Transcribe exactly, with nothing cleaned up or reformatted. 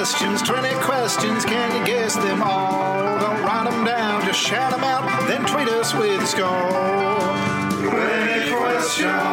questions, twenty questions, can you guess them all? Don't write them down, just shout them out, then tweet us with a score. twenty questions.